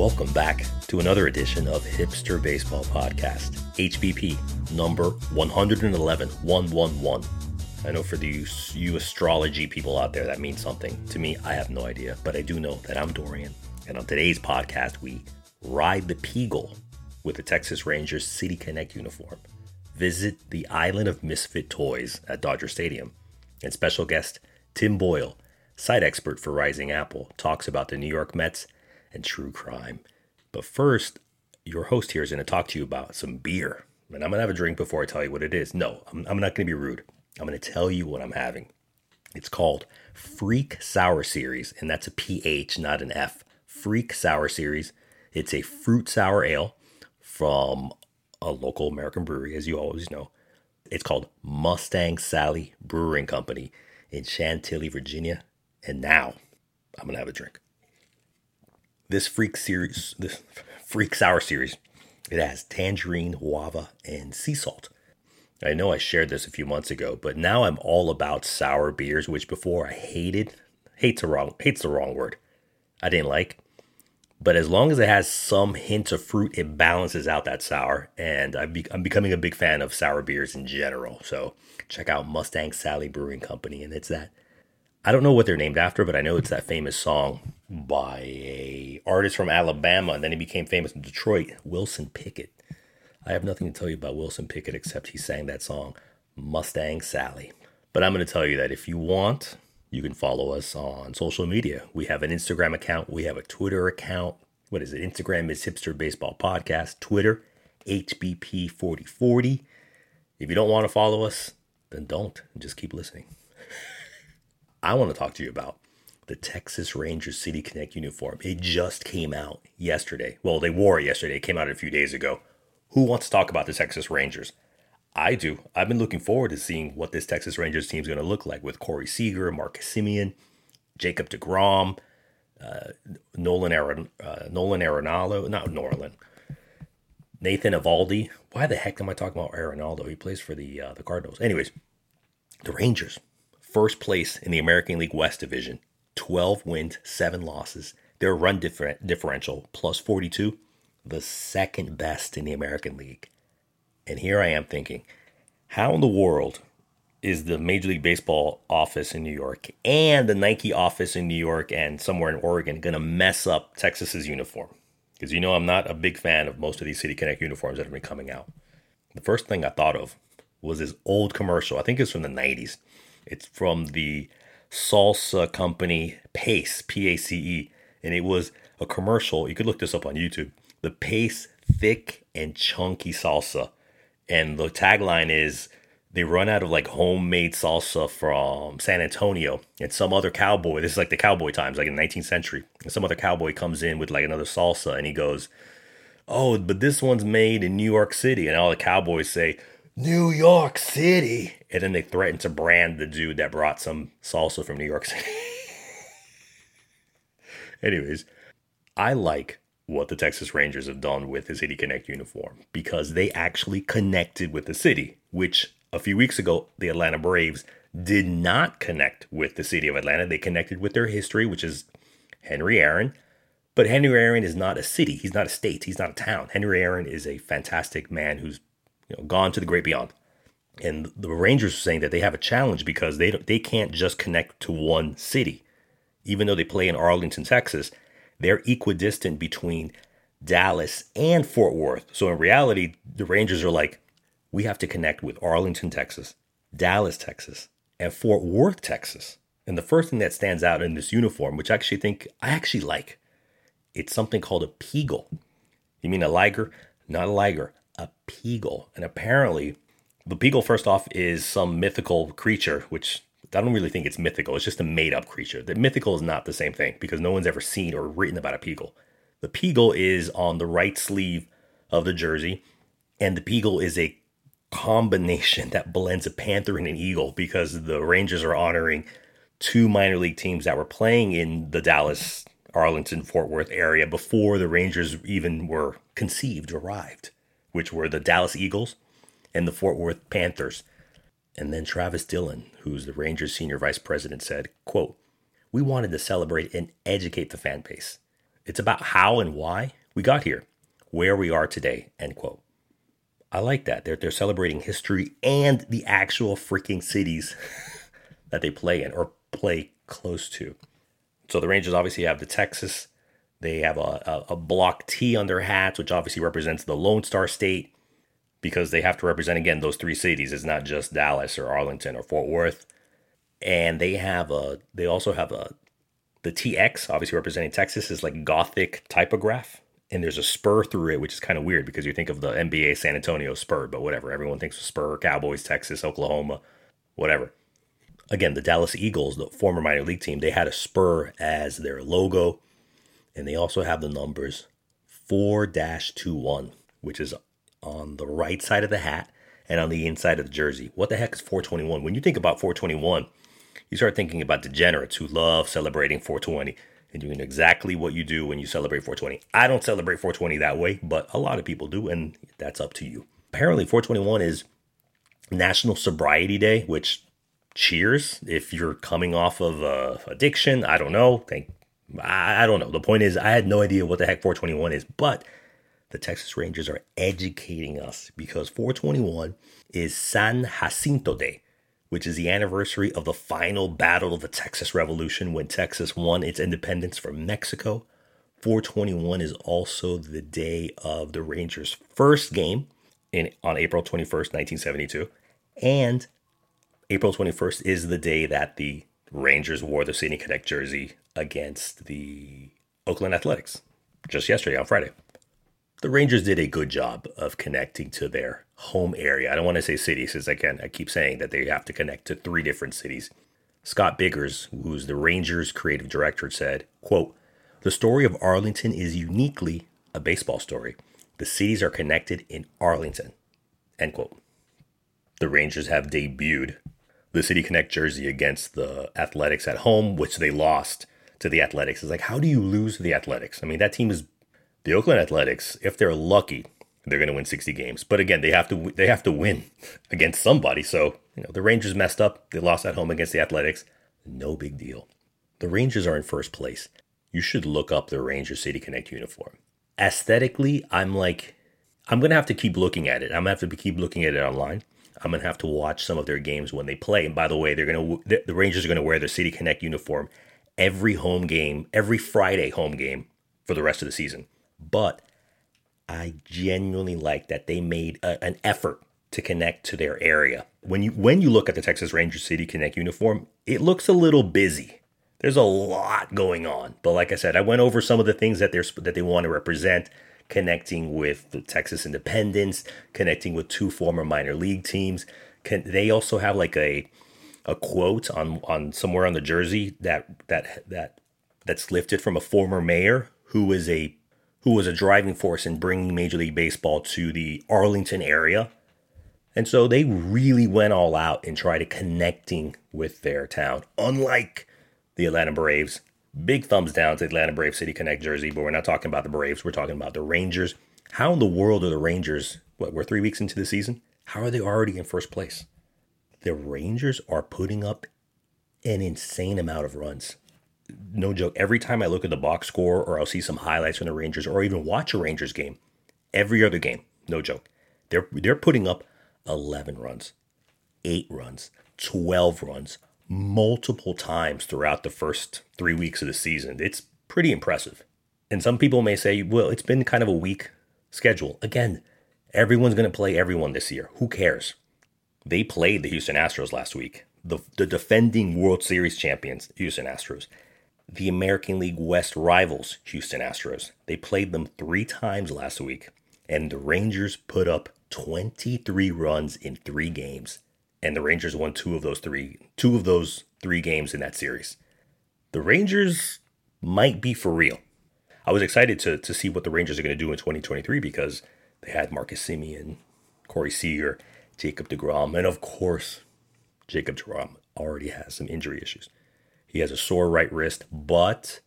Welcome back to another edition of Hipster Baseball Podcast, HBP number 111, 111. I know for you astrology people out there, that means something. To me, I have no idea, but I do know that I'm Dorian. And on today's podcast, we ride the Peagle with the Texas Rangers City Connect uniform, visit the Island of Misfit Toys at Dodger Stadium, and special guest Tim Boyle, site expert for Rising Apple, talks about the New York Mets and true crime. But first, your host here is going to talk to you about some beer. And I'm going to have a drink before I tell you what it is. No, I'm not going to be rude. I'm going to tell you what I'm having. It's called Phreak Sour Series, and that's a PH, not an F. Phreak Sour Series. It's a fruit sour ale from a local American brewery, as you always know. It's called Mustang Sally Brewing Company in Chantilly, Virginia. And now, I'm going to have a drink. This Phreak Sour Series, it has tangerine, guava, and sea salt. I know I shared this a few months ago, but now I'm all about sour beers, which before I hated. Hate's the wrong word. I didn't like. But as long as it has some hints of fruit, it balances out that sour. And I'm becoming a big fan of sour beers in general. So check out Mustang Sally Brewing Company. And it's that, I don't know what they're named after, but I know it's that famous song by a artist from Alabama, and then he became famous in Detroit, Wilson Pickett. I have nothing to tell you about Wilson Pickett except he sang that song, Mustang Sally. But I'm going to tell you that if you want, you can follow us on social media. We have an Instagram account. We have a Twitter account. What is it? Instagram is Hipster Baseball Podcast. Twitter, HBP4040. If you don't want to follow us, then don't. Just keep listening. I want to talk to you about the Texas Rangers City Connect uniform. It just came out yesterday. Well, they wore it yesterday. It came out a few days ago. Who wants to talk about the Texas Rangers? I do. I've been looking forward to seeing what this Texas Rangers team is going to look like with Corey Seager, Marcus Semien, Jacob DeGrom, Nathan Eovaldi. Why the heck am I talking about Arenado? He plays for the Cardinals. Anyways, the Rangers. First place in the American League West division, 12 wins, 7 losses. Their run differential, plus 42, the second best in the American League. And here I am thinking, how in the world is the Major League Baseball office in New York and the Nike office in New York and somewhere in Oregon going to mess up Texas's uniform? Because you know I'm not a big fan of most of these City Connect uniforms that have been coming out. The first thing I thought of was this old commercial. I think it's from the 90s. It's from the salsa company Pace, P-A-C-E, and it was a commercial. You could look this up on YouTube. The Pace Thick and Chunky Salsa. And the tagline is, they run out of like homemade salsa from San Antonio, and some other cowboy, this is like the cowboy times, like in the 19th century, and some other cowboy comes in with like another salsa, and he goes, oh, but this one's made in New York City. And all the cowboys say, New York City. And then they threaten to brand the dude that brought some salsa from New York City. Anyways, I like what the Texas Rangers have done with the City Connect uniform because they actually connected with the city, which a few weeks ago, the Atlanta Braves did not connect with the city of Atlanta. They connected with their history, which is Henry Aaron. But Henry Aaron is not a city. He's not a state. He's not a town. Henry Aaron is a fantastic man who's gone to the great beyond. And the Rangers are saying that they have a challenge because they can't just connect to one city. Even though they play in Arlington, Texas, they're equidistant between Dallas and Fort Worth. So in reality, the Rangers are like, we have to connect with Arlington, Texas, Dallas, Texas, and Fort Worth, Texas. And the first thing that stands out in this uniform, which I actually like, it's something called a Peagle. You mean a liger? Not a liger. A Peagle. And apparently the Peagle, first off, is some mythical creature, which I don't really think it's mythical. It's just a made-up creature. The mythical is not the same thing because no one's ever seen or written about a Peagle. The Peagle is on the right sleeve of the jersey, and the Peagle is a combination that blends a panther and an eagle because the Rangers are honoring two minor league teams that were playing in the Dallas, Arlington, Fort Worth area before the Rangers even were conceived, arrived, which were the Dallas Eagles and the Fort Worth Panthers. And then Travis Dillon, who's the Rangers senior vice president, said, quote, "We wanted to celebrate and educate the fan base. It's about how and why we got here, where we are today, end quote. I like that. They're celebrating history and the actual freaking cities that they play in or play close to. So the Rangers obviously have the Texas. They have a block T on their hats, which obviously represents the Lone Star State, because they have to represent, again, those three cities. It's not just Dallas or Arlington or Fort Worth. And they have the TX, obviously representing Texas, is like Gothic typograph. And there's a spur through it, which is kind of weird because you think of the NBA San Antonio spur, but whatever. Everyone thinks of spur, Cowboys, Texas, Oklahoma, whatever. Again, the Dallas Eagles, the former minor league team, they had a spur as their logo. And they also have the numbers 4-21, which is on the right side of the hat and on the inside of the jersey. What the heck is 421? When you think about 421, you start thinking about degenerates who love celebrating 420. And doing exactly what you do when you celebrate 420. I don't celebrate 420 that way, but a lot of people do, and that's up to you. Apparently, 421 is National Sobriety Day, which, cheers, if you're coming off of addiction. I don't know. I don't know. The point is, I had no idea what the heck 421 is, but the Texas Rangers are educating us because 421 is San Jacinto Day, which is the anniversary of the final battle of the Texas Revolution when Texas won its independence from Mexico. 421 is also the day of the Rangers' first game on April 21st, 1972. And April 21st is the day that the Rangers wore the City Connect jersey against the Oakland Athletics, just yesterday on Friday. The Rangers did a good job of connecting to their home area. I don't want to say city since I keep saying that they have to connect to three different cities. Scott Biggers, who's the Rangers creative director, said, quote, "The story of Arlington is uniquely a baseball story. The cities are connected in Arlington," end quote. The Rangers have debuted the City Connect jersey against the Athletics at home, which they lost to the Athletics. It's like, how do you lose to the Athletics? I mean, that team is the Oakland Athletics. If they're lucky, they're going to win 60 games. But again, they have to win against somebody. So, the Rangers messed up. They lost at home against the Athletics. No big deal. The Rangers are in first place. You should look up the Ranger City Connect uniform. Aesthetically, I'm going to have to keep looking at it. I'm going to have to keep looking at it online. I'm going to have to watch some of their games when they play. And by the way, the Rangers are going to wear their City Connect uniform every home game, every Friday home game for the rest of the season. But I genuinely like that they made an effort to connect to their area. When you look at the Texas Rangers City Connect uniform, it looks a little busy. There's a lot going on. But like I said, I went over some of the things that they want to represent, connecting with the Texas independence, connecting with two former minor league teams. They also have like a quote on somewhere on the jersey that's lifted from a former mayor who was a driving force in bringing Major League Baseball to the Arlington area. And so they really went all out and tried to connecting with their town. Unlike the Atlanta Braves, big thumbs down to Atlanta Braves City Connect jersey, but we're not talking about the Braves. We're talking about the Rangers. How in the world are the Rangers, we're 3 weeks into the season? How are they already in first place? The Rangers are putting up an insane amount of runs. No joke, every time I look at the box score or I'll see some highlights from the Rangers or even watch a Rangers game, every other game, no joke, they're putting up 11 runs, 8 runs, 12 runs, multiple times throughout the first 3 weeks of the season. It's pretty impressive. And some people may say, well, it's been kind of a weak schedule. Again, everyone's going to play everyone this year. Who cares? They played the Houston Astros last week, the defending World Series champions, Houston Astros. The American League West rivals, Houston Astros. They played them 3 times last week, and the Rangers put up 23 runs in 3 games, and the Rangers won two of those three games in that series. The Rangers might be for real. I was excited to see what the Rangers are going to do in 2023 because they had Marcus Semien, Corey Seager, Jacob DeGrom, and of course, Jacob DeGrom already has some injury issues. He has a sore right wrist, but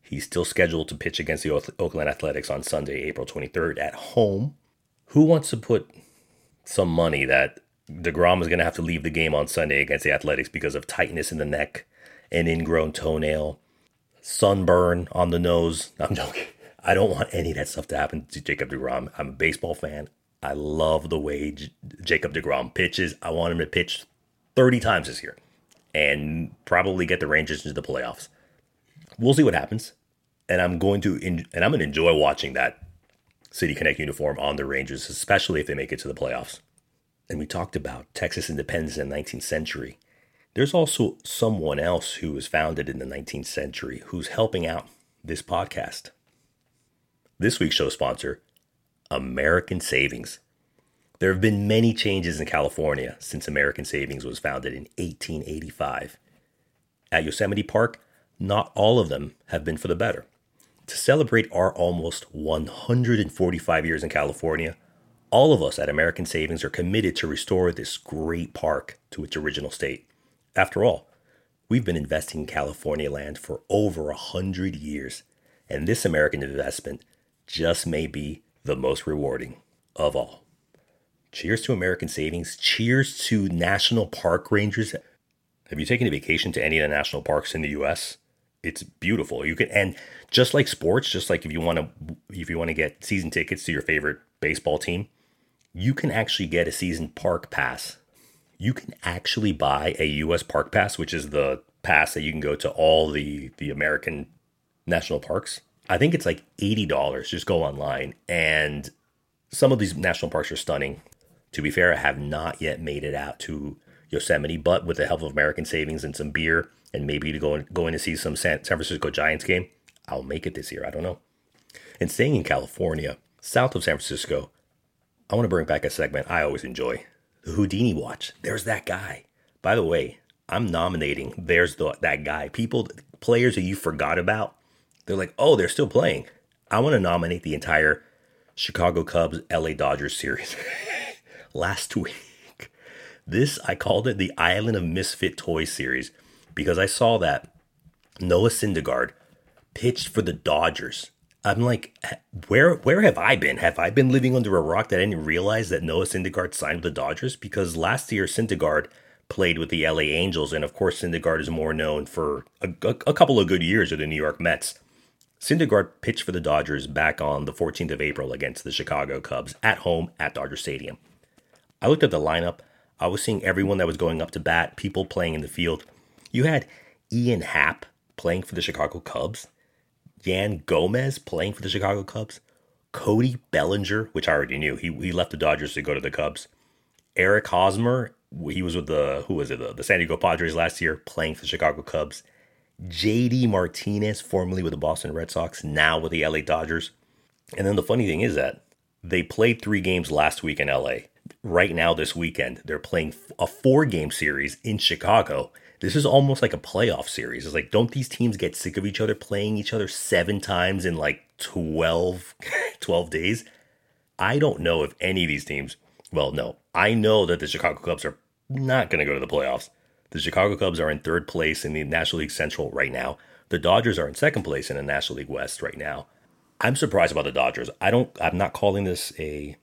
he's still scheduled to pitch against the Oakland Athletics on Sunday, April 23rd at home. Who wants to put some money that DeGrom is going to have to leave the game on Sunday against the Athletics because of tightness in the neck, an ingrown toenail, sunburn on the nose. I'm joking. I don't want any of that stuff to happen to Jacob DeGrom. I'm a baseball fan. I love the way Jacob DeGrom pitches. I want him to pitch 30 times this year and probably get the Rangers into the playoffs. We'll see what happens. And I'm going to enjoy watching that City Connect uniform on the Rangers, especially if they make it to the playoffs. And we talked about Texas independence in the 19th century. There's also someone else who was founded in the 19th century who's helping out this podcast. This week's show sponsor, American Savings. There have been many changes in California since American Savings was founded in 1885. At Yosemite Park, not all of them have been for the better. To celebrate our almost 145 years in California, all of us at American Savings are committed to restore this great park to its original state. After all, we've been investing in California land for over 100 years, and this American investment just may be the most rewarding of all. Cheers to American Savings. Cheers to National Park Rangers. Have you taken a vacation to any of the national parks in the U.S.? It's beautiful. You can, and just like sports, just like if you want to get season tickets to your favorite baseball team, you can actually get a season park pass. You can actually buy a U.S. park pass, which is the pass that you can go to all the American national parks. I think it's like $80. Just go online. And some of these national parks are stunning. To be fair, I have not yet made it out to Yosemite, but with the help of American Savings and some beer and maybe to go in to see some San Francisco Giants game, I'll make it this year. I don't know. And staying in California, south of San Francisco, I want to bring back a segment I always enjoy. The Houdini Watch. There's that guy. By the way, I'm nominating There's that guy. Players that you forgot about, they're like, oh, they're still playing. I want to nominate the entire Chicago Cubs, LA Dodgers series. Last week, I called it the Island of Misfit Toys series because I saw that Noah Syndergaard pitched for the Dodgers. I'm like, where have I been? Have I been living under a rock that I didn't realize that Noah Syndergaard signed with the Dodgers? Because last year, Syndergaard played with the LA Angels. And of course, Syndergaard is more known for a couple of good years with the New York Mets. Syndergaard pitched for the Dodgers back on the 14th of April against the Chicago Cubs at home at Dodger Stadium. I looked at the lineup. I was seeing everyone that was going up to bat, people playing in the field. You had Ian Happ playing for the Chicago Cubs. Yan Gomez playing for the Chicago Cubs, Cody Bellinger, which I already knew, he left the Dodgers to go to the Cubs, Eric Hosmer, he was with the San Diego Padres last year, playing for the Chicago Cubs, J.D. Martinez, formerly with the Boston Red Sox, now with the LA Dodgers. And then the funny thing is that they played 3 games last week in LA. Right now, this weekend, they're playing a 4-game series in Chicago. This is almost like a playoff series. It's like, don't these teams get sick of each other playing each other 7 times in like 12 days? I don't know if any of these teams, well, no. I know that the Chicago Cubs are not going to go to the playoffs. The Chicago Cubs are in 3rd place in the National League Central right now. The Dodgers are in 2nd place in the National League West right now. I'm surprised about the Dodgers. I'm not calling this a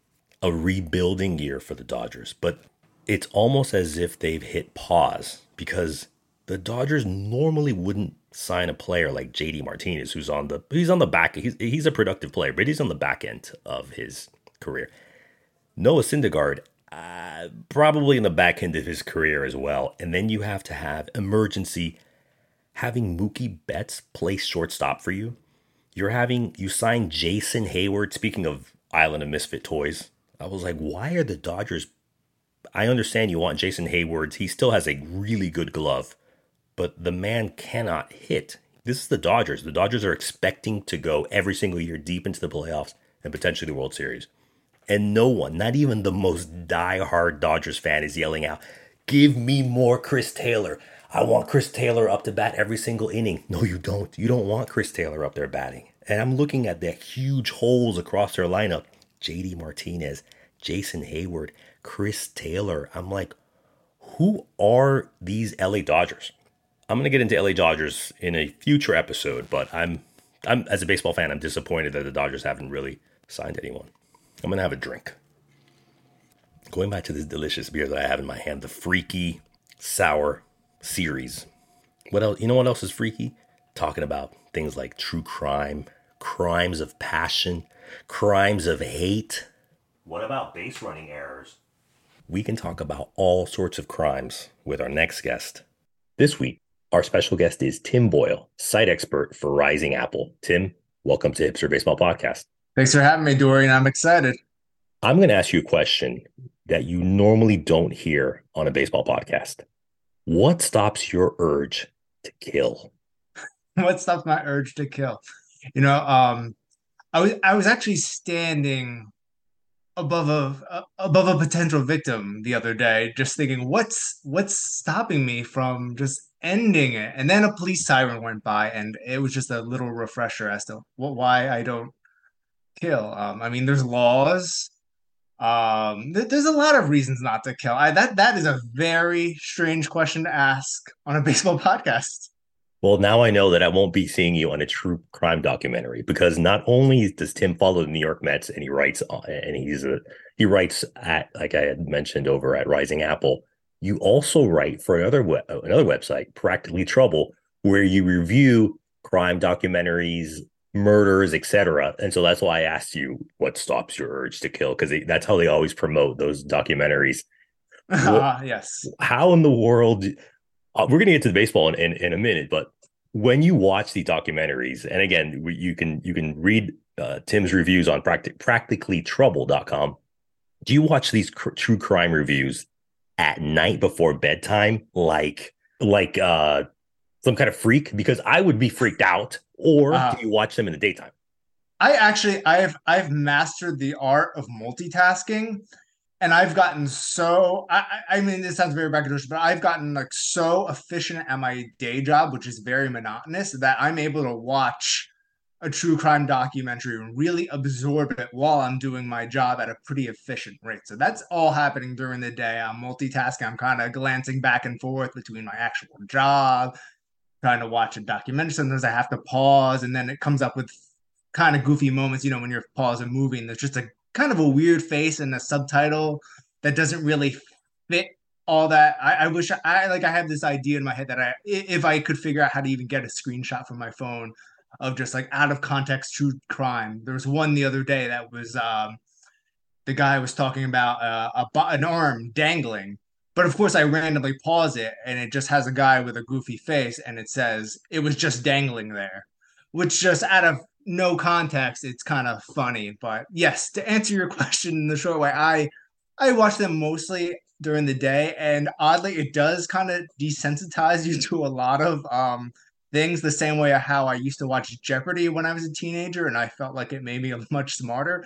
rebuilding year for the Dodgers, but it's almost as if they've hit pause because the Dodgers normally wouldn't sign a player like J.D. Martinez, he's a productive player, but he's on the back end of his career. Noah Syndergaard, probably in the back end of his career as well. And then you have to have emergency, having Mookie Betts play shortstop for you. You signed Jason Hayward. Speaking of Island of Misfit Toys, I was like, why are the Dodgers? I understand you want Jason Hayward. He still has a really good glove, but the man cannot hit. This is the Dodgers. The Dodgers are expecting to go every single year deep into the playoffs and potentially the World Series. And no one, not even the most diehard Dodgers fan, is yelling out, give me more Chris Taylor. I want Chris Taylor up to bat every single inning. No, you don't. You don't want Chris Taylor up there batting. And I'm looking at the huge holes across their lineup. J.D. Martinez, Jason Hayward, Chris Taylor. I'm like, who are these LA Dodgers? I'm going to get into LA Dodgers in a future episode, but I'm as a baseball fan, I'm disappointed that the Dodgers haven't really signed anyone. I'm going to have a drink. Going back to this delicious beer that I have in my hand, the Phreak Sour Series. What else? You know what else is freaky? talking about things like true crime, crimes of passion, crimes of hate. What about base running errors? We can talk about all sorts of crimes with our next guest. This week, our special guest is Tim Boyle, site expert for Rising Apple. Tim, welcome to Hipster Baseball Podcast. Thanks for having me, Dorian. I'm excited. I'm going to ask you a question that you normally don't hear on a baseball podcast. What stops your urge to kill? What stops my urge to kill? You know, I was actually standing above a potential victim the other day, just thinking, what's stopping me from just ending it? And then a police siren went by, and it was just a little refresher as to why I don't kill. I mean, there's laws. There's a lot of reasons not to kill. That is a very strange question to ask on a baseball podcast. Well, now I know that I won't be seeing you on a true crime documentary, because not only does Tim follow the New York Mets and he writes at, like I had mentioned, over at Rising Apple, you also write for another website, Practically Trouble, where you review crime documentaries, murders, etc. And so that's why I asked you what stops your urge to kill, because that's how they always promote those documentaries. Yes. How in the world? We're going to get to the baseball in a minute, but when you watch these documentaries, and again, you can read Tim's reviews on practicallytrouble.com. Do you watch these true crime reviews at night before bedtime, like some kind of freak? Because I would be freaked out. Or do you watch them in the daytime? I've mastered the art of multitasking. And I've gotten so, I mean, this sounds very braggadocious, but I've gotten like so efficient at my day job, which is very monotonous, that I'm able to watch a true crime documentary and really absorb it while I'm doing my job at a pretty efficient rate. So that's all happening during the day. I'm multitasking. I'm kind of glancing back and forth between my actual job, trying to watch a documentary. Sometimes I have to pause, and then it comes up with kind of goofy moments, you know, when you're pausing a movie and there's just a kind of a weird face and a subtitle that doesn't really fit all that. I have this idea in my head that if I could figure out how to even get a screenshot from my phone of just like out of context true crime. There was one the other day that was the guy was talking about an arm dangling. But of course, I randomly pause it, and it just has a guy with a goofy face, and it says it was just dangling there, which just out of no context, it's kind of funny. But yes, to answer your question in the short way, I watch them mostly during the day, and oddly, it does kind of desensitize you to a lot of things, the same way how I used to watch Jeopardy when I was a teenager, and I felt like it made me much smarter.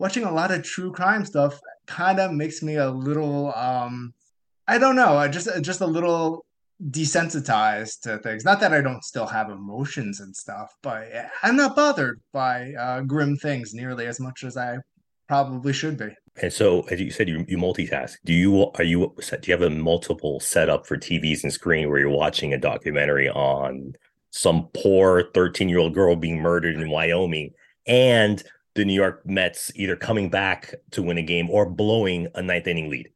Watching a lot of true crime stuff kind of makes me a little... I don't know. I just a little desensitized to things. Not that I don't still have emotions and stuff, but I'm not bothered by grim things nearly as much as I probably should be. And so, as you said, you multitask. Do you have a multiple setup for TVs and screen where you're watching a documentary on some poor 13-year-old girl being murdered in Wyoming and the New York Mets either coming back to win a game or blowing a ninth inning lead?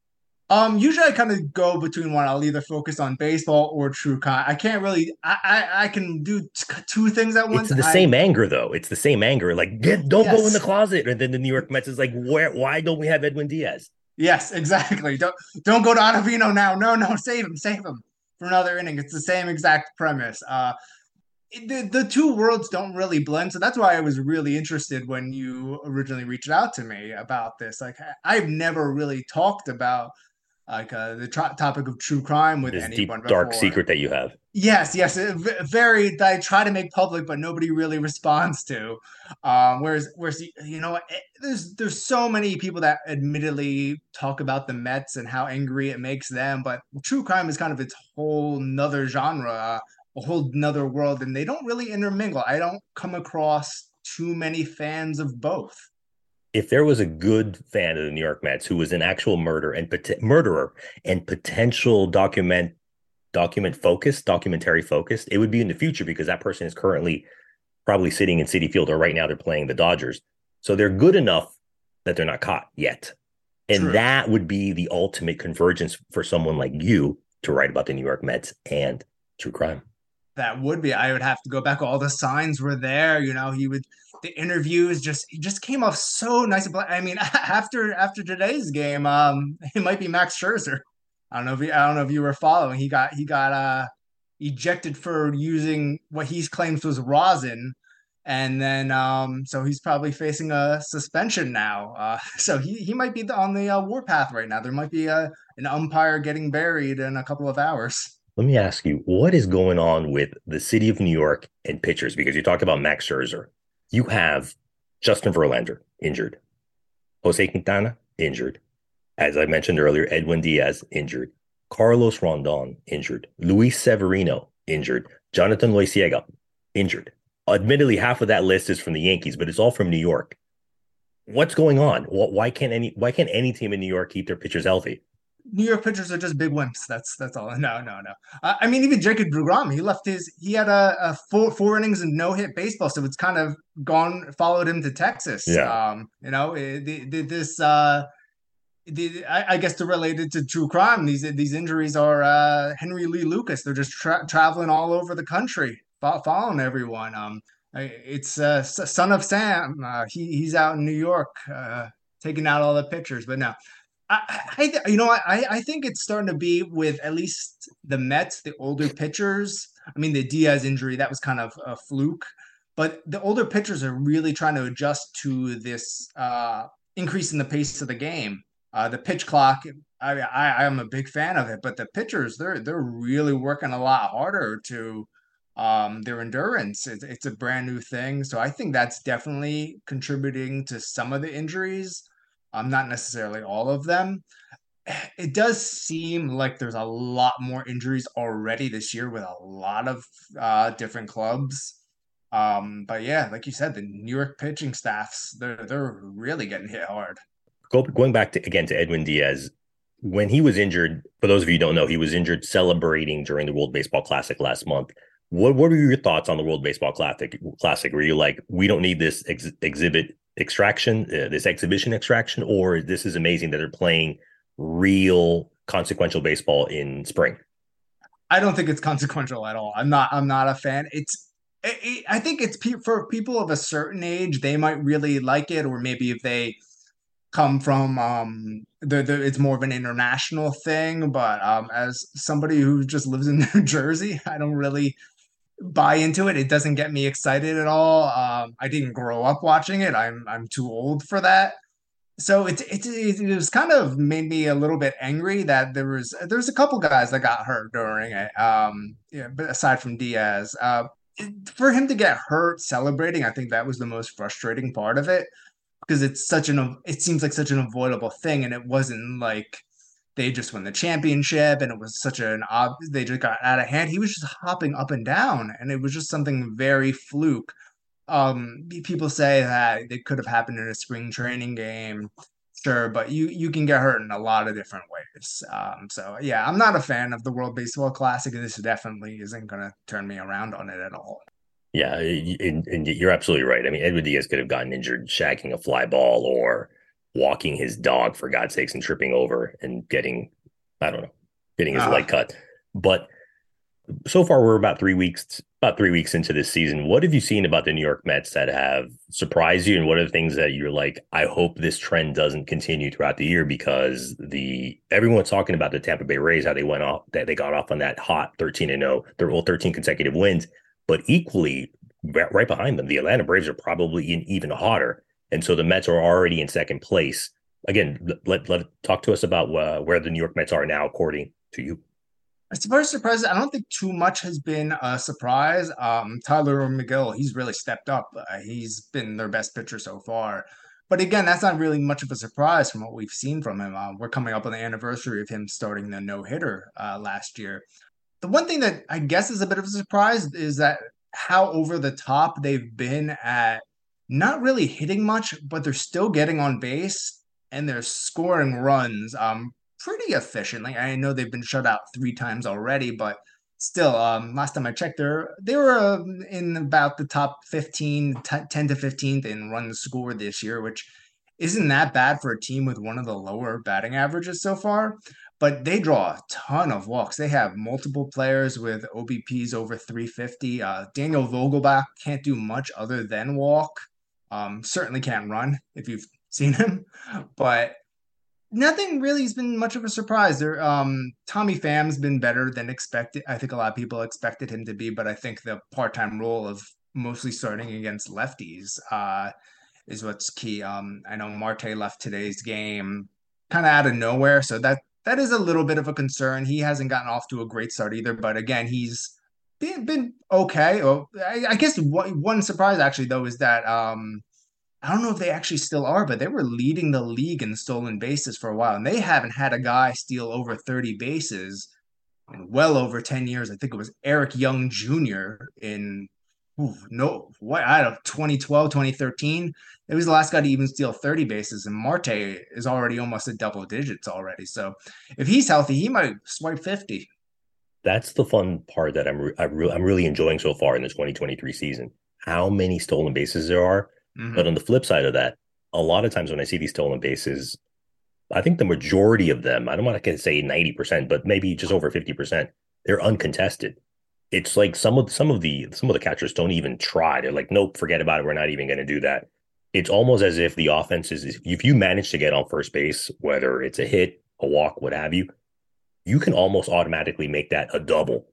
Usually I kind of go between one. I'll either focus on baseball or true crime. I can't really, I can do two things at once. It's the same anger though. It's the same anger. Like, don't go in the closet. And then the New York Mets is like, why don't we have Edwin Diaz? Yes, exactly. Don't go to Ottavino now. No, save him for another inning. It's the same exact premise. The two worlds don't really blend. So that's why I was really interested when you originally reached out to me about this. Like, I've never really talked about the topic of true crime with anyone before. This deep, dark secret that you have. Yes. Very, that I try to make public, but nobody really responds to. Whereas, you know, there's so many people that admittedly talk about the Mets and how angry it makes them, but true crime is kind of its whole nother genre, a whole nother world, and they don't really intermingle. I don't come across too many fans of both. If there was a good fan of the New York Mets who was an actual murderer and potential documentary focused, it would be in the future, because that person is currently probably sitting in City Field, or right now they're playing the Dodgers. So they're good enough that they're not caught yet. And True. That would be the ultimate convergence for someone like you to write about the New York Mets and true crime. that would be. I would have to go back. All the signs were there. You know, he would, the interviews just came off so nice. I mean, after today's game, it might be Max Scherzer. I don't know if you were following. He got ejected for using what he claims was rosin. And then, so he's probably facing a suspension now. So he might be on the warpath right now. There might be an umpire getting buried in a couple of hours. Let me ask you, what is going on with the city of New York and pitchers? Because you talked about Max Scherzer. You have Justin Verlander injured, Jose Quintana injured, as I mentioned earlier, Edwin Diaz injured, Carlos Rondon injured, Luis Severino injured, Jonathan Loisiega injured. Admittedly, half of that list is from the Yankees, but it's all from New York. What's going on? Why can't any team in New York keep their pitchers healthy? New York pitchers are just big wimps. That's all. No. I mean, even Jacob DeGrom, he had a four innings and no hit baseball, so it's kind of followed him to Texas. Yeah. I guess they're related to true crime. These injuries are Henry Lee Lucas. They're just traveling all over the country, following everyone. It's Son of Sam. He's out in New York taking out all the pitchers. But no, I think it's starting to be with at least the Mets, the older pitchers. I mean, the Diaz injury, that was kind of a fluke. But the older pitchers are really trying to adjust to this increase in the pace of the game. The pitch clock, I am a big fan of it, but the pitchers, they're really working a lot harder to their endurance. It's a brand new thing. So I think that's definitely contributing to some of the injuries. Not necessarily all of them. It does seem like there's a lot more injuries already this year with a lot of different clubs. But yeah, like you said, the New York pitching staffs, they're really getting hit hard. Going back to Edwin Diaz, when he was injured, for those of you who don't know, he was injured celebrating during the World Baseball Classic last month. What were your thoughts on the World Baseball Classic? Were you like, we don't need this exhibition extraction, or this is amazing that they're playing real consequential baseball in spring? I don't think it's consequential at all. I'm not a fan. I think it's for people of a certain age, they might really like it, or maybe if they come from it's more of an international thing, but as somebody who just lives in New Jersey, I don't really buy into it. It doesn't get me excited at all. I didn't grow up watching it. I'm too old for that. So it was kind of made me a little bit angry that there's a couple guys that got hurt during it. But aside from Diaz, for him to get hurt celebrating, I think that was the most frustrating part of it. Because it seems like such an avoidable thing, and it wasn't like they just won the championship, and it was such they just got out of hand. He was just hopping up and down, and it was just something very fluke. People say that it could have happened in a spring training game, sure, but you can get hurt in a lot of different ways. So yeah, I'm not a fan of the World Baseball Classic, and this definitely isn't going to turn me around on it at all. Yeah, and you're absolutely right. I mean, Edwin Diaz could have gotten injured shagging a fly ball or walking his dog, for God's sakes, and tripping over and getting his leg cut. But so far, we're about three weeks into this season. What have you seen about the New York Mets that have surprised you? And what are the things that you're like, I hope this trend doesn't continue throughout the year, because everyone's talking about the Tampa Bay Rays, how they got off on that hot 13-0, their 13 consecutive wins. But equally, right behind them, the Atlanta Braves are probably even hotter. And so the Mets are already in second place. Again, talk to us about where the New York Mets are now, according to you. As far as surprises, I don't think too much has been a surprise. Tyler McGill, he's really stepped up. He's been their best pitcher so far. But again, that's not really much of a surprise from what we've seen from him. We're coming up on the anniversary of him starting the no-hitter last year. The one thing that I guess is a bit of a surprise is that how over the top they've been at not really hitting much, but they're still getting on base and they're scoring runs pretty efficiently. I know they've been shut out 3 times already, but still, last time I checked, they were in about the top 10 to 15th in runs scored this year, which isn't that bad for a team with one of the lower batting averages so far, but they draw a ton of walks. They have multiple players with OBPs over 350. Daniel Vogelbach can't do much other than walk. Certainly can't run if you've seen him, but nothing really has been much of a surprise. Tommy Pham's been better than expected. I think a lot of people expected him to be, but I think the part-time role of mostly starting against lefties is what's key. I know Marte left today's game kind of out of nowhere, so that is a little bit of a concern. He hasn't gotten off to a great start either, but again, he's been okay. Well, I guess one surprise actually though is that I don't know if they actually still are, but they were leading the league in stolen bases for a while, and they haven't had a guy steal over 30 bases in well over 10 years. I think it was Eric Young Jr. in 2012, 2013. It was the last guy to even steal 30 bases, and Marte is already almost at double digits already. So if he's healthy, he might swipe 50. That's the fun part that I'm really enjoying so far in the 2023 season, how many stolen bases there are. Mm-hmm. But on the flip side of that, a lot of times when I see these stolen bases, I think the majority of them, I don't want to say 90%, but maybe just over 50%, they're uncontested. It's like some of the catchers don't even try. They're like, nope, forget about it. We're not even going to do that. It's almost as if the offense is, if you manage to get on first base, whether it's a hit, a walk, what have you, you can almost automatically make that a double.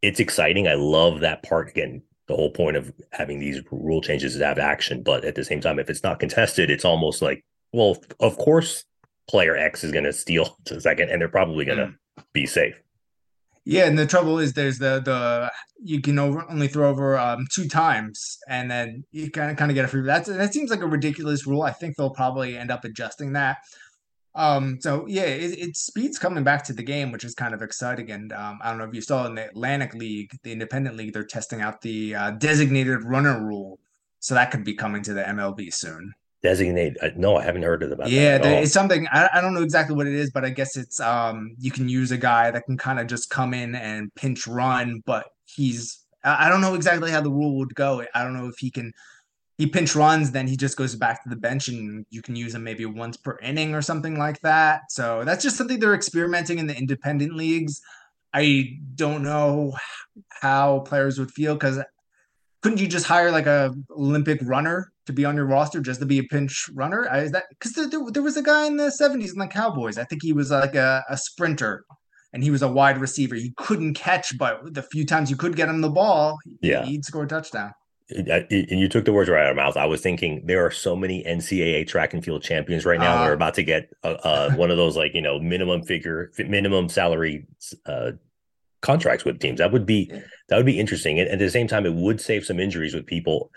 It's exciting. I love that part. Again, the whole point of having these rule changes is to have action. But at the same time, if it's not contested, it's almost like, well, of course, player X is going to steal to the second, and they're probably going to be safe. Yeah, and the trouble is there's the you can only throw over two times, and then you kind of get a free. That seems like a ridiculous rule. I think they'll probably end up adjusting that. So yeah, it speed's coming back to the game, which is kind of exciting. And I don't know if you saw in the Atlantic League, the Independent League, they're testing out the designated runner rule, so that could be coming to the MLB soon. Designate? No, I haven't heard of about that. Yeah, it's something I don't know exactly what it is, but I guess it's you can use a guy that can kind of just come in and pinch run, but I don't know exactly how the rule would go. I don't know if he pinch runs, then he just goes back to the bench, and you can use him maybe once per inning or something like that. So that's just something they're experimenting in the independent leagues. I don't know how players would feel, because couldn't you just hire like a Olympic runner to be on your roster just to be a pinch runner? Because there was a guy in the 70s in the Cowboys. I think he was like a sprinter, and he was a wide receiver. He couldn't catch, but the few times you could get him the ball, he'd score a touchdown. And you took the words right out of my mouth. I was thinking there are so many NCAA track and field champions right now. They're about to get one of those like, you know, minimum salary contracts with teams. That would be interesting. And at the same time, it would save some injuries with people.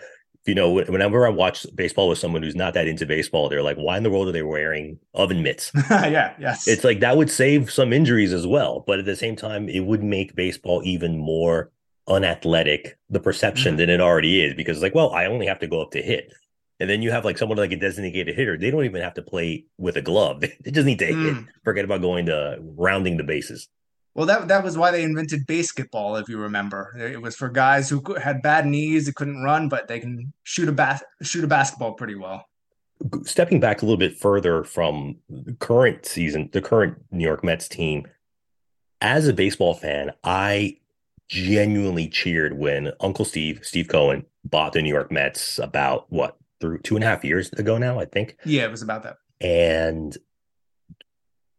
You know, whenever I watch baseball with someone who's not that into baseball, they're like, why in the world are they wearing oven mitts? Yeah, yes. It's like that would save some injuries as well. But at the same time, it would make baseball even more unathletic, the perception, than it already is, because like, well, I only have to go up to hit. And then you have like someone like a designated hitter. They don't even have to play with a glove. They just need to hit. Forget about going to rounding the bases. Well, that was why they invented basketball, if you remember. It was for guys who had bad knees, that couldn't run, but they can shoot a basketball pretty well. Stepping back a little bit further from the current season, the current New York Mets team, as a baseball fan, I genuinely cheered when Uncle Steve Cohen bought the New York Mets about 2.5 years ago now, I think. Yeah, it was about that. And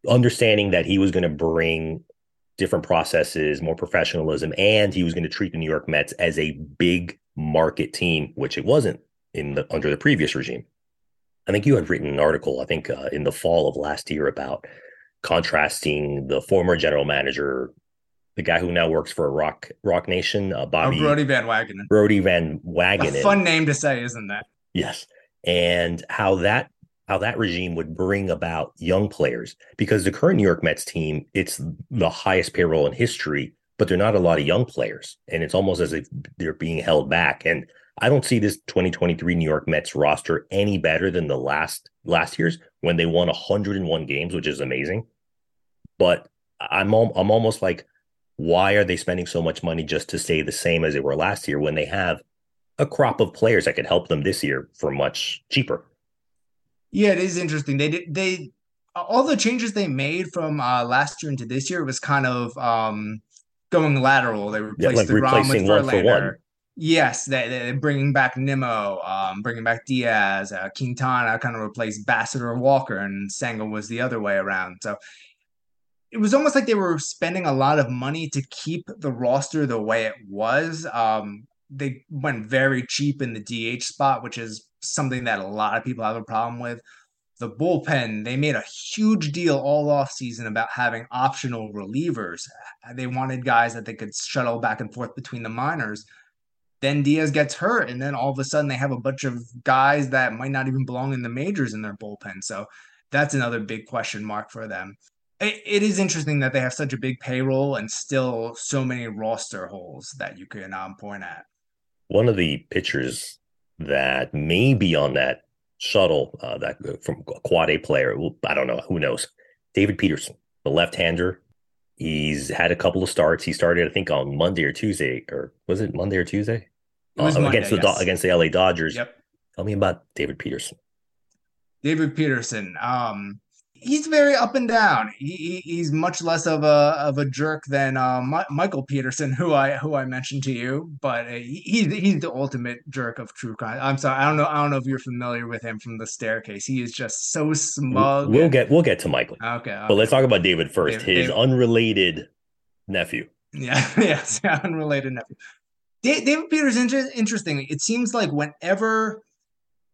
understanding that he was going to bring different processes, more professionalism, and he was going to treat the New York Mets as a big market team, which it wasn't under the previous regime. I think you had written an article, I think in the fall of last year, about contrasting the former general manager, the guy who now works for Rock Nation, Brody Van Wagenen. Brody Van Wagenen. A fun name to say, isn't that? Yes. And how that regime would bring about young players, because the current New York Mets team, it's the highest payroll in history, but they're not a lot of young players. And it's almost as if they're being held back. And I don't see this 2023 New York Mets roster any better than the last year's, when they won 101 games, which is amazing. But I'm almost like, why are they spending so much money just to stay the same as they were last year, when they have a crop of players that could help them this year for much cheaper? Yeah, it is interesting. They all the changes they made from last year into this year was kind of going lateral. They replaced DeGrom with Verlander. Yes, they're bringing back Nimmo, bringing back Diaz, Quintana kind of replaced Bassett or Walker, and Senga was the other way around. So it was almost like they were spending a lot of money to keep the roster the way it was. They went very cheap in the DH spot, which is something that a lot of people have a problem with. The bullpen, they made a huge deal all offseason about having optional relievers. They wanted guys that they could shuttle back and forth between the minors. Then Diaz gets hurt, and then all of a sudden they have a bunch of guys that might not even belong in the majors in their bullpen. So that's another big question mark for them. It is interesting that they have such a big payroll and still so many roster holes that you can point at. One of the pitchers that may be on that shuttle that from a quad A player, I don't know, who knows, David Peterson, the left-hander. He's had a couple of starts. He started, I think, on Monday or Tuesday, or was it Monday or Tuesday? Against the LA Dodgers. Yep. Tell me about David Peterson. David Peterson, he's very up and down. He's much less of a jerk than Michael Peterson, who I mentioned to you. But he's the ultimate jerk of true crime. I'm sorry, I don't know if you're familiar with him from The Staircase. He is just so smug. We'll get to Michael. Okay. But let's talk about David first. His unrelated nephew. Yes, unrelated nephew. David Peterson. Interestingly, it seems like whenever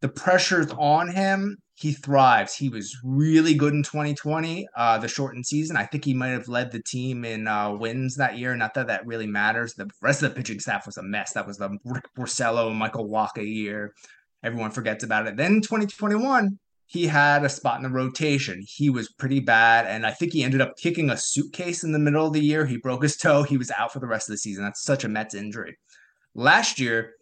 the pressure's on him, he thrives. He was really good in 2020, the shortened season. I think he might have led the team in wins that year. Not that that really matters. The rest of the pitching staff was a mess. That was the Rick Porcello, Michael Wacha year. Everyone forgets about it. Then in 2021, he had a spot in the rotation. He was pretty bad, and I think he ended up kicking a suitcase in the middle of the year. He broke his toe. He was out for the rest of the season. That's such a Mets injury. Last year,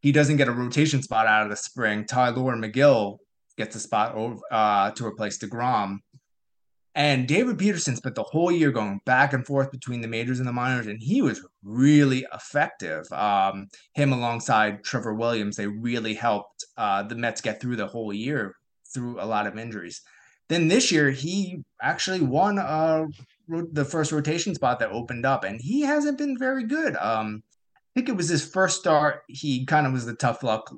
he doesn't get a rotation spot out of the spring. Tyler McGill gets a spot over, to replace DeGrom. And David Peterson spent the whole year going back and forth between the majors and the minors, and he was really effective. Him alongside Trevor Williams, they really helped the Mets get through the whole year through a lot of injuries. Then this year, he actually won the first rotation spot that opened up, and he hasn't been very good. I think it was his first start. He kind of was the tough luck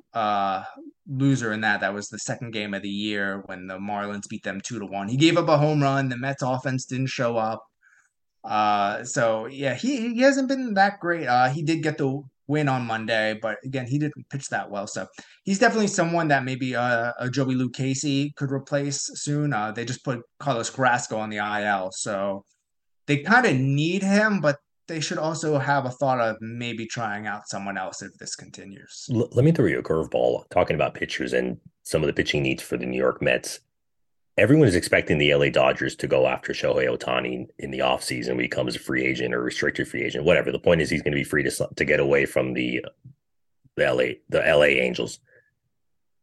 loser in that. That was the second game of the year when the Marlins beat them 2-1. He gave up a home run. The Mets offense didn't show up. So, yeah, he hasn't been that great. He did get the win on Monday, but, again, he didn't pitch that well. So he's definitely someone that maybe a Joey Lucchesi could replace soon. They just put Carlos Carrasco on the IL. So they kind of need him, but they should also have a thought of maybe trying out someone else if this continues. Let me throw you a curveball talking about pitchers and some of the pitching needs for the New York Mets. Everyone is expecting the LA Dodgers to go after Shohei Ohtani in the offseason when he becomes a free agent or restricted free agent, whatever. The point is he's going to be free to get away from the LA Angels.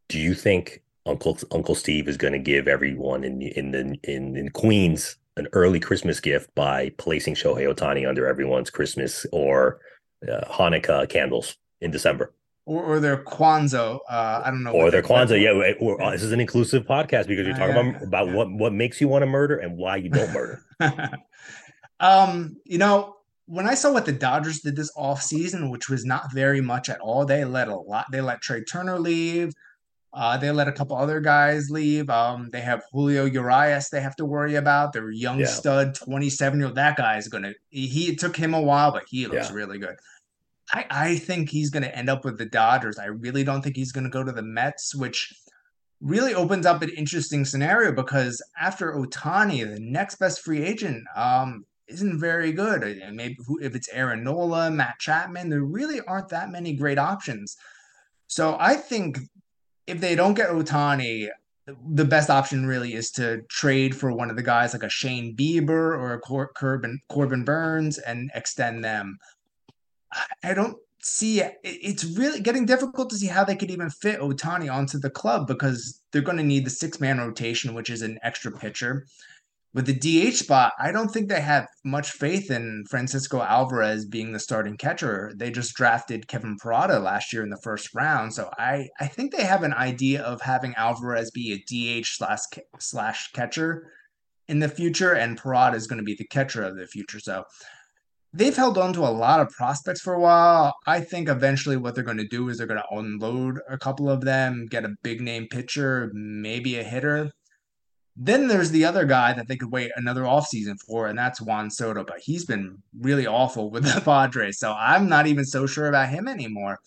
Do you think Uncle Steve is going to give everyone in Queens an early Christmas gift by placing Shohei Ohtani under everyone's Christmas or Hanukkah candles in December? Or their Kwanzaa, I don't know. Or their Kwanzaa, yeah. Or, this is an inclusive podcast because you're talking about what makes you want to murder and why you don't murder. When I saw what the Dodgers did this offseason, which was not very much at all, they let a lot. They let Trey Turner leave. They let a couple other guys leave. They have Julio Urias they have to worry about. Their young stud, 27-year-old. That guy is going to – it took him a while, but he looks really good. I think he's going to end up with the Dodgers. I really don't think he's going to go to the Mets, which really opens up an interesting scenario because after Ohtani, the next best free agent isn't very good. And maybe if it's Aaron Nola, Matt Chapman, there really aren't that many great options. So I think – if they don't get Ohtani, the best option really is to trade for one of the guys like a Shane Bieber or a Corbin Burns and extend them. I don't see it. It's really getting difficult to see how they could even fit Ohtani onto the club because they're going to need the 6-man rotation, which is an extra pitcher. With the DH spot, I don't think they have much faith in Francisco Alvarez being the starting catcher. They just drafted Kevin Parada last year in the first round. So I think they have an idea of having Alvarez be a DH slash catcher in the future, and Parada is going to be the catcher of the future. So they've held on to a lot of prospects for a while. I think eventually what they're going to do is they're going to unload a couple of them, get a big-name pitcher, maybe a hitter. Then there's the other guy that they could wait another offseason for, and that's Juan Soto, but he's been really awful with the Padres, so I'm not even so sure about him anymore.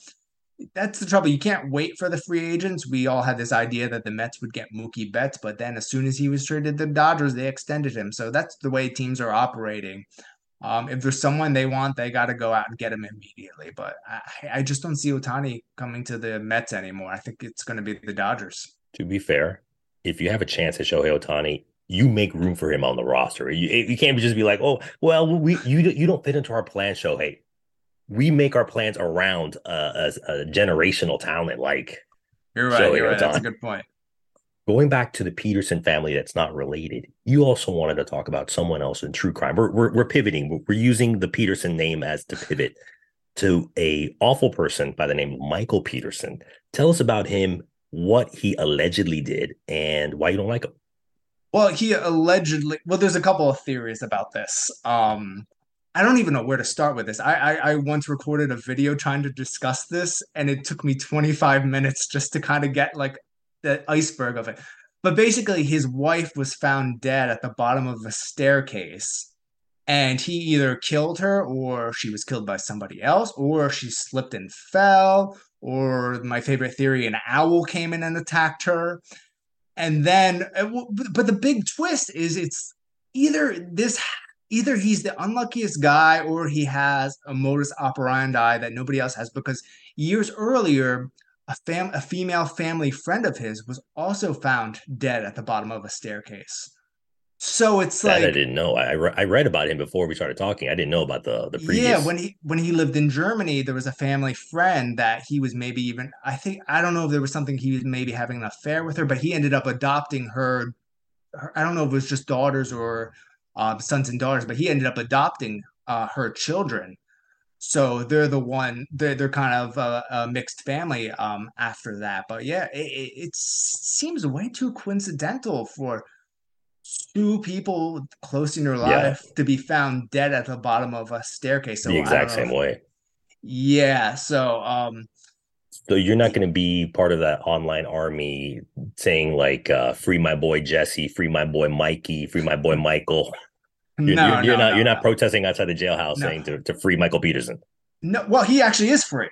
That's the trouble. You can't wait for the free agents. We all had this idea that the Mets would get Mookie Betts, but then as soon as he was traded to the Dodgers, they extended him. So that's the way teams are operating. If there's someone they want, they got to go out and get him immediately. But I just don't see Ohtani coming to the Mets anymore. I think it's going to be the Dodgers. To be fair, if you have a chance at Shohei Ohtani, you make room for him on the roster. You can't just be like, oh, well, you don't fit into our plan, Shohei. We make our plans around a generational talent like you're right, Shohei Ohtani. That's a good point. Going back to the Peterson family that's not related, you also wanted to talk about someone else in true crime. We're pivoting. We're using the Peterson name as the pivot to a awful person by the name of Michael Peterson. Tell us about him, what he allegedly did, and why you don't like him. Well, there's a couple of theories about this. I don't even know where to start with this. I once recorded a video trying to discuss this, and it took me 25 minutes just to kind of get like the iceberg of it. But basically, his wife was found dead at the bottom of a staircase, and he either killed her, or she was killed by somebody else, or she slipped and fell, or my favorite theory, an owl came in and attacked her. And then, but the big twist is it's either he's the unluckiest guy, or he has a modus operandi that nobody else has, because years earlier, a female family friend of his was also found dead at the bottom of a staircase. So it's that like I didn't know. I read about him before we started talking. I didn't know about the previous. Yeah, when he lived in Germany, there was a family friend that he was maybe even. I don't know if there was something he was maybe having an affair with her, but he ended up adopting her I don't know if it was just daughters or sons and daughters, but he ended up adopting her children. So they're kind of a mixed family after that. But yeah, it seems way too coincidental for two people close in your life to be found dead at the bottom of a staircase. So the exact same way. Yeah. So, so you're not going to be part of that online army saying like, free my boy, Jesse, free my boy, Mikey, free my boy, Michael. You're not protesting outside the jailhouse saying to free Michael Peterson. No, well, he actually is free.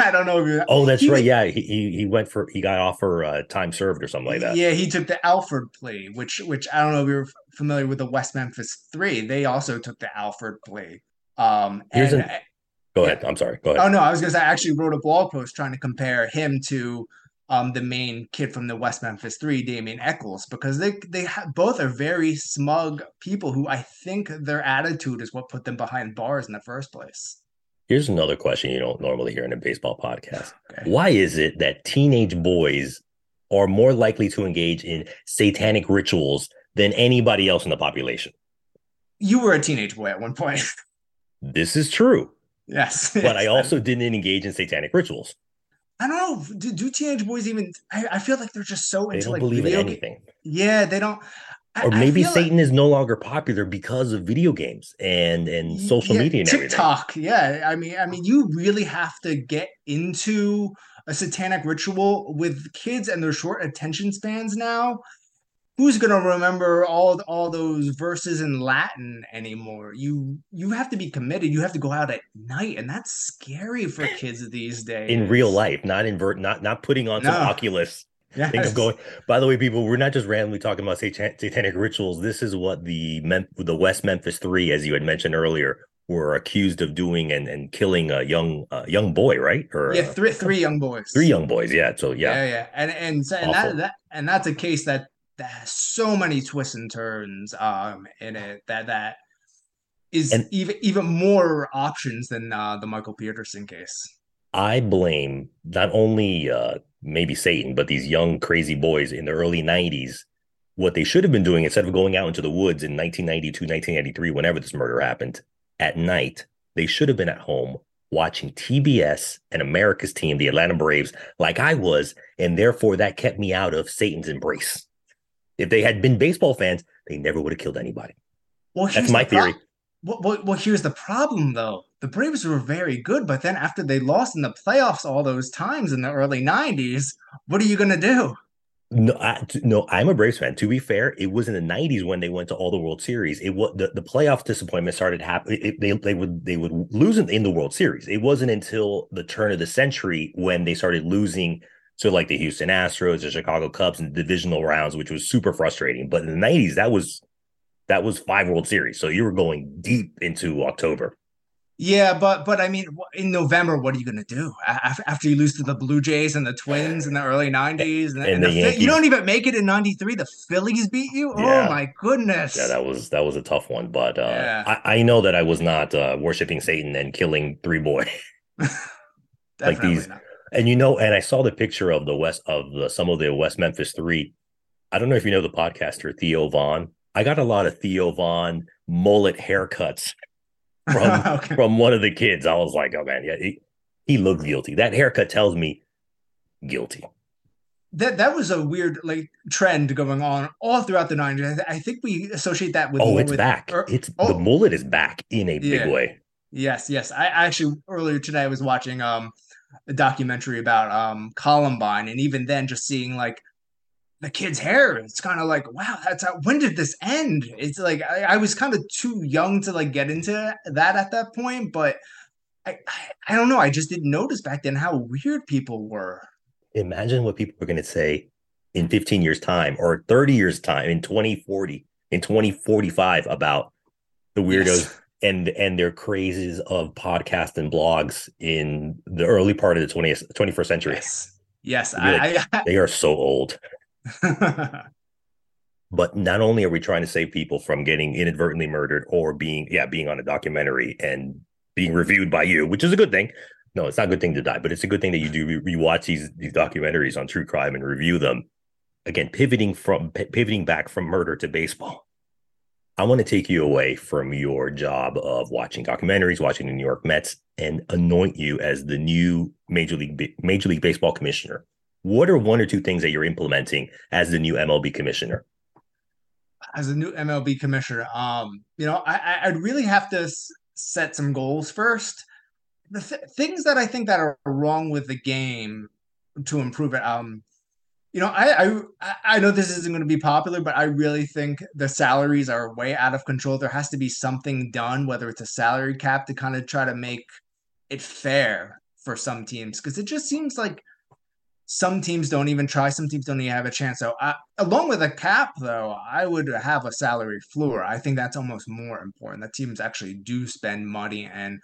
I don't know if you're. Oh, that's right. Yeah, he went for he got off for time served or something like that. Yeah, he took the Alford plea, which I don't know if you're familiar with the West Memphis 3. They also took the Alford plea. Go ahead. I'm sorry. Go ahead. Oh no, I was going to say I actually wrote a blog post trying to compare him to the main kid from the West Memphis 3, Damian Echols, because both are very smug people who I think their attitude is what put them behind bars in the first place. Here's another question you don't normally hear in a baseball podcast. Okay. Why is it that teenage boys are more likely to engage in satanic rituals than anybody else in the population? You were a teenage boy at one point. This is true. Yes. But I also didn't engage in satanic rituals. I don't know. Do teenage boys even? I feel like they're just so into like believe video in anything. Yeah, they don't. Or maybe Satan is no longer popular because of video games and social media and TikTok. Everything. Yeah, I mean, you really have to get into a satanic ritual with kids and their short attention spans now. Who's going to remember all those verses in Latin anymore? You have to be committed. You have to go out at night, and that's scary for kids these days. In real life, not putting on some Oculus. Yes. Thing of going. By the way, people, we're not just randomly talking about satanic rituals. This is what the West Memphis 3, as you had mentioned earlier, were accused of doing and killing a young boy, right? Or yeah, three young boys. Three young boys, yeah. So yeah. And that's a case that has so many twists and turns in it that is even more options than the Michael Peterson case. I blame not only maybe Satan, but these young, crazy boys in the early 90s what they should have been doing, instead of going out into the woods in 1992, 1993, whenever this murder happened, at night, they should have been at home watching TBS and America's team, the Atlanta Braves, like I was, and therefore that kept me out of Satan's embrace. If they had been baseball fans, they never would have killed anybody. Well, that's my theory. Well, here's the problem, though. The Braves were very good, but then after they lost in the playoffs all those times in the early 90s, what are you going to do? No, I'm a Braves fan. To be fair, it was in the 90s when they went to all the World Series. It was the playoff disappointment started happening. They would lose in the World Series. It wasn't until the turn of the century when they started losing to like the Houston Astros, the Chicago Cubs, and the divisional rounds, which was super frustrating. But in the 90s, that was five World Series. So you were going deep into October. Yeah, but I mean, in November, what are you going to do after you lose to the Blue Jays and the Twins in the early 90s? And the Yankees. You don't even make it in 93. The Phillies beat you? Yeah. Oh, my goodness. Yeah, that was a tough one. But I know that I was not worshiping Satan and killing three boys. Like these. Not. And, and I saw the picture of some of the West Memphis 3. I don't know if you know the podcaster Theo Vaughn. I got a lot of Theo Vaughn mullet haircuts from one of the kids. I was like, oh man, yeah, he looked guilty. That haircut tells me guilty. That was a weird trend going on all throughout the 90s. I think we associate that with back. The mullet is back in a big way. Yes. I actually earlier today I was watching a documentary about Columbine, and even then, just seeing the kid's hair, it's kind of like, wow, when did this end? It's like, I was kind of too young to get into that at that point, but I don't know. I just didn't notice back then how weird people were. Imagine what people are going to say in 15 years time or 30 years time in 2040, in 2045 about the weirdos and their crazes of podcasts and blogs in the early part of the 21st century. Yes. They are so old. But not only are we trying to save people from getting inadvertently murdered or being on a documentary and being reviewed by you, which is a good thing. No, it's not a good thing to die, but it's a good thing that you do. You watch these documentaries on true crime and review them. Again, pivoting back from murder to baseball. I want to take you away from your job of watching documentaries, watching the New York Mets, and anoint you as the new Major League Baseball commissioner. What are one or two things that you're implementing as the new MLB commissioner? As a new MLB commissioner, I'd really have to set some goals first. The things that I think that are wrong with the game to improve it. I know this isn't going to be popular, but I really think the salaries are way out of control. There has to be something done, whether it's a salary cap, to kind of try to make it fair for some teams, because it just seems like some teams don't even try. Some teams don't even have a chance. So along with a cap, though, I would have a salary floor. I think that's almost more important, that teams actually do spend money. And,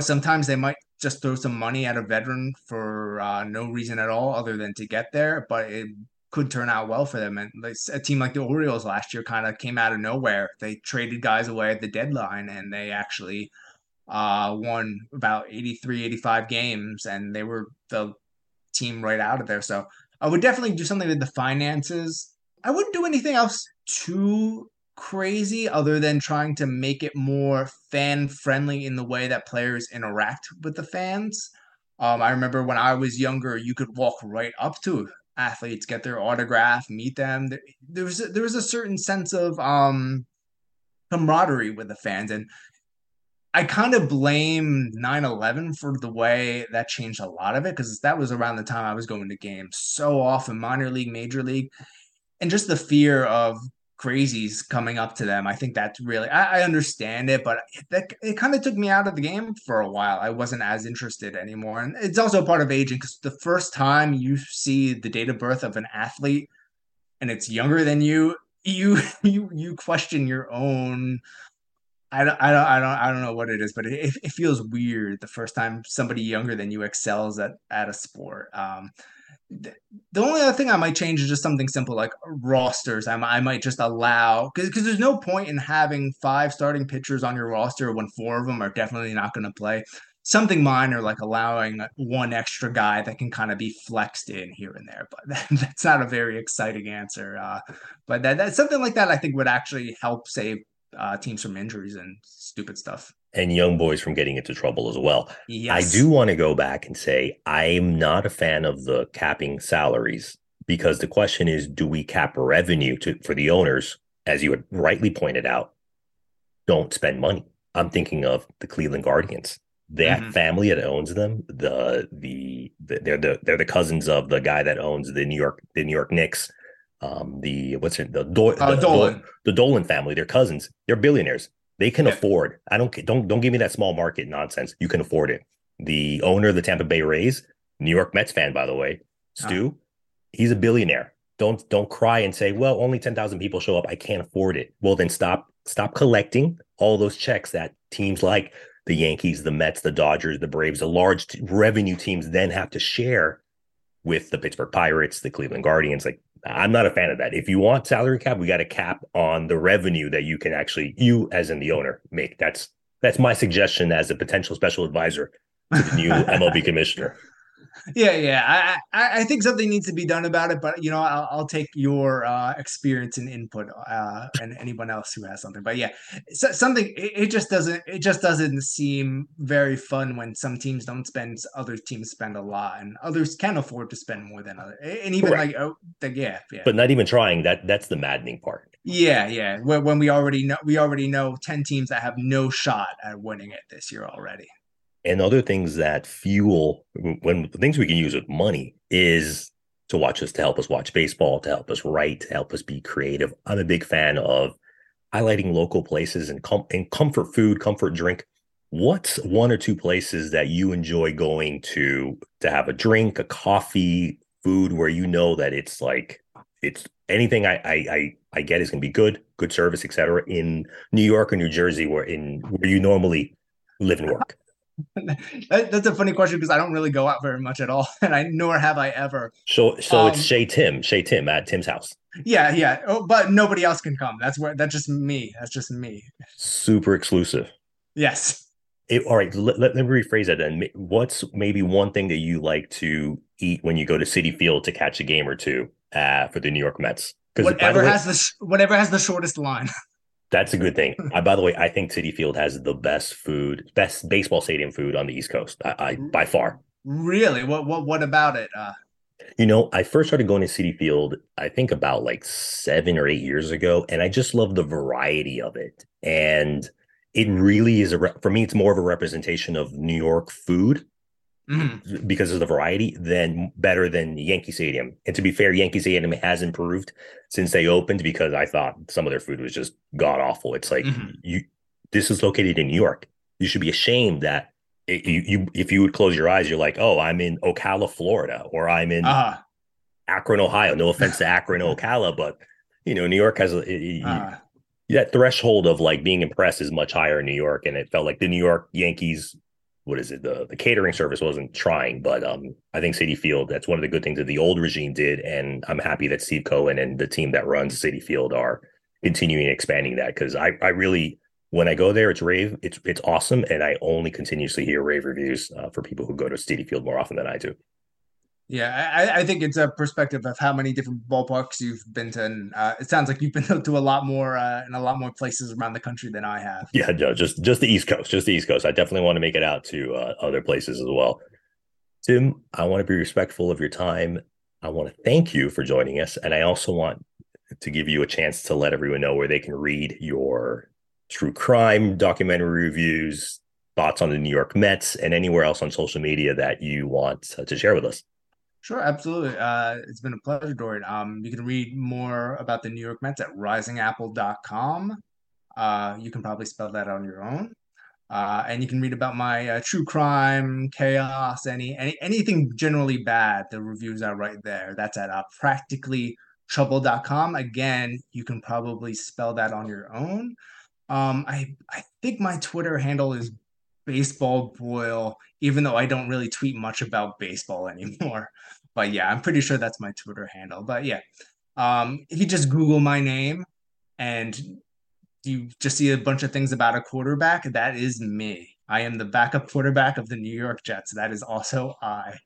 sometimes they might just throw some money at a veteran for no reason at all other than to get there. But it could turn out well for them. And a team like the Orioles last year kind of came out of nowhere. They traded guys away at the deadline, and they actually won about 83, 85 games. And they were the team right out of there. So I would definitely do something with the finances. I wouldn't do anything else too crazy other than trying to make it more fan friendly in the way that players interact with the fans. I remember when I was younger, you could walk right up to athletes, get their autograph, meet them. There was a certain sense of camaraderie with the fans, and I kind of blame 9/11 for the way that changed a lot of it, because that was around the time I was going to games so often, minor league, major league, and just the fear of crazies coming up to them. I think that's really, I understand it, but it kind of took me out of the game for a while. I wasn't as interested anymore. And it's also part of aging, because the first time you see the date of birth of an athlete and it's younger than you, you question your own. I don't know what it is, but it feels weird the first time somebody younger than you excels at a sport. The only other thing I might change is just something simple like rosters. I might just allow, because there's no point in having 5 starting pitchers on your roster when 4 of them are definitely not going to play. something minor like allowing one extra guy that can kind of be flexed in here and there. But that's not a very exciting answer. But that's something like that I think would actually help save teams from injuries and stupid stuff. And young boys from getting into trouble as well. Yes. I do want to go back and say I'm not a fan of the capping salaries, because the question is, do we cap revenue for the owners? As you had rightly pointed out, don't spend money. I'm thinking of the Cleveland Guardians. That family that owns them, they're the cousins of the guy that owns the New York Knicks. The Dolan family. They're cousins. They're billionaires. They can afford. I don't give me that small market nonsense. You can afford it. The owner of the Tampa Bay Rays, New York Mets fan, by the way, Stu, he's a billionaire. Don't cry and say, well, only 10,000 people show up. I can't afford it. Well, then stop collecting all those checks that teams like the Yankees, the Mets, the Dodgers, the Braves, the large revenue teams then have to share with the Pittsburgh Pirates, the Cleveland Guardians. Like, I'm not a fan of that. If you want salary cap, we got a cap on the revenue that you can actually, you as in the owner, make. That's my suggestion as a potential special advisor to the new MLB commissioner. Yeah. I think something needs to be done about it, but I'll take your experience and input and anyone else who has something. But yeah, something. It just doesn't seem very fun when some teams don't spend, other teams spend a lot, and others can afford to spend more than others. And even but not even trying. That's the maddening part. Yeah. When we already know 10 teams that have no shot at winning it this year already. And other things that fuel, when things we can use with money is to watch us, to help us watch baseball, to help us write, to help us be creative. I'm a big fan of highlighting local places and comfort food, comfort drink. What's one or two places that you enjoy going to have a drink, a coffee, food, where you know that it's like, it's anything I get is going to be good service, et cetera, in New York or New Jersey, where you normally live and work? That's a funny question, because I don't really go out very much at all, and I nor have I ever. So it's Shay Tim at Tim's house. Yeah. Oh, but nobody else can come. That's just me. Super exclusive. Yes. All right. Let me rephrase that then. What's maybe one thing that you like to eat when you go to Citi Field to catch a game or two for the New York Mets? Because whatever has the shortest line. That's a good thing. By the way, I think Citi Field has the best food, best baseball stadium food on the East Coast, I by far. Really? What about it? I first started going to Citi Field, I think about like 7 or 8 years ago, and I just love the variety of it. And it really is, for me, it's more of a representation of New York food because of the variety better than Yankee Stadium. And to be fair, Yankee Stadium has improved since they opened, because I thought some of their food was just god awful. It's like, this is located in New York. You should be ashamed that if you would close your eyes, you're like, oh, I'm in Ocala, Florida, or I'm in Akron, Ohio. No offense to Akron, Ocala, but New York has that threshold of like being impressed is much higher in New York. And it felt like the New York Yankees, what is it? The catering service wasn't trying, but I think Citi Field, that's one of the good things that the old regime did. And I'm happy that Steve Cohen and the team that runs Citi Field are continuing expanding that, because I really, when I go there, it's rave. It's awesome. And I only continuously hear rave reviews for people who go to Citi Field more often than I do. Yeah, I think it's a perspective of how many different ballparks you've been to. And it sounds like you've been to a lot more and a lot more places around the country than I have. Yeah, no, just the East Coast, I definitely want to make it out to other places as well. Tim, I want to be respectful of your time. I want to thank you for joining us. And I also want to give you a chance to let everyone know where they can read your true crime documentary reviews, thoughts on the New York Mets, and anywhere else on social media that you want to share with us. Sure, absolutely. It's been a pleasure, Dorian. You can read more about the New York Mets at risingapple.com. You can probably spell that on your own. And you can read about my true crime, chaos, anything generally bad, the reviews I write there. That's at practicallytrouble.com. Again, you can probably spell that on your own. I think my Twitter handle is Baseball Boyle, even though I don't really tweet much about baseball anymore. But yeah, I'm pretty sure that's my Twitter handle. But yeah, if you just Google my name and you just see a bunch of things about a quarterback, that is me. I am the backup quarterback of the New York Jets. That is also I.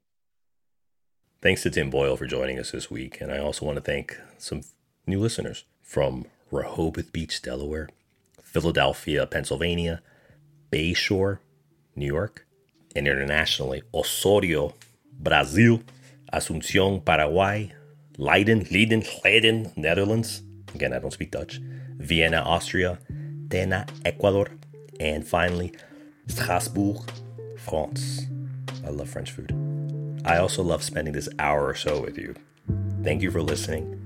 Thanks to Tim Boyle for joining us this week. And I also want to thank some new listeners from Rehoboth Beach, Delaware, Philadelphia, Pennsylvania, Bayshore, New York, and internationally, Osorio, Brazil, Asunción, Paraguay, Leiden, Netherlands. Again, I don't speak Dutch. Vienna, Austria, Tena, Ecuador, and finally, Strasbourg, France. I love French food. I also love spending this hour or so with you. Thank you for listening.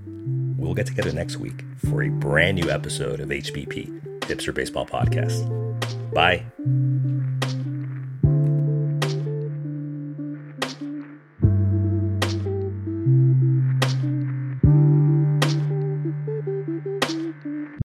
We'll get together next week for a brand new episode of HBP, Hipster Baseball Podcast. Bye.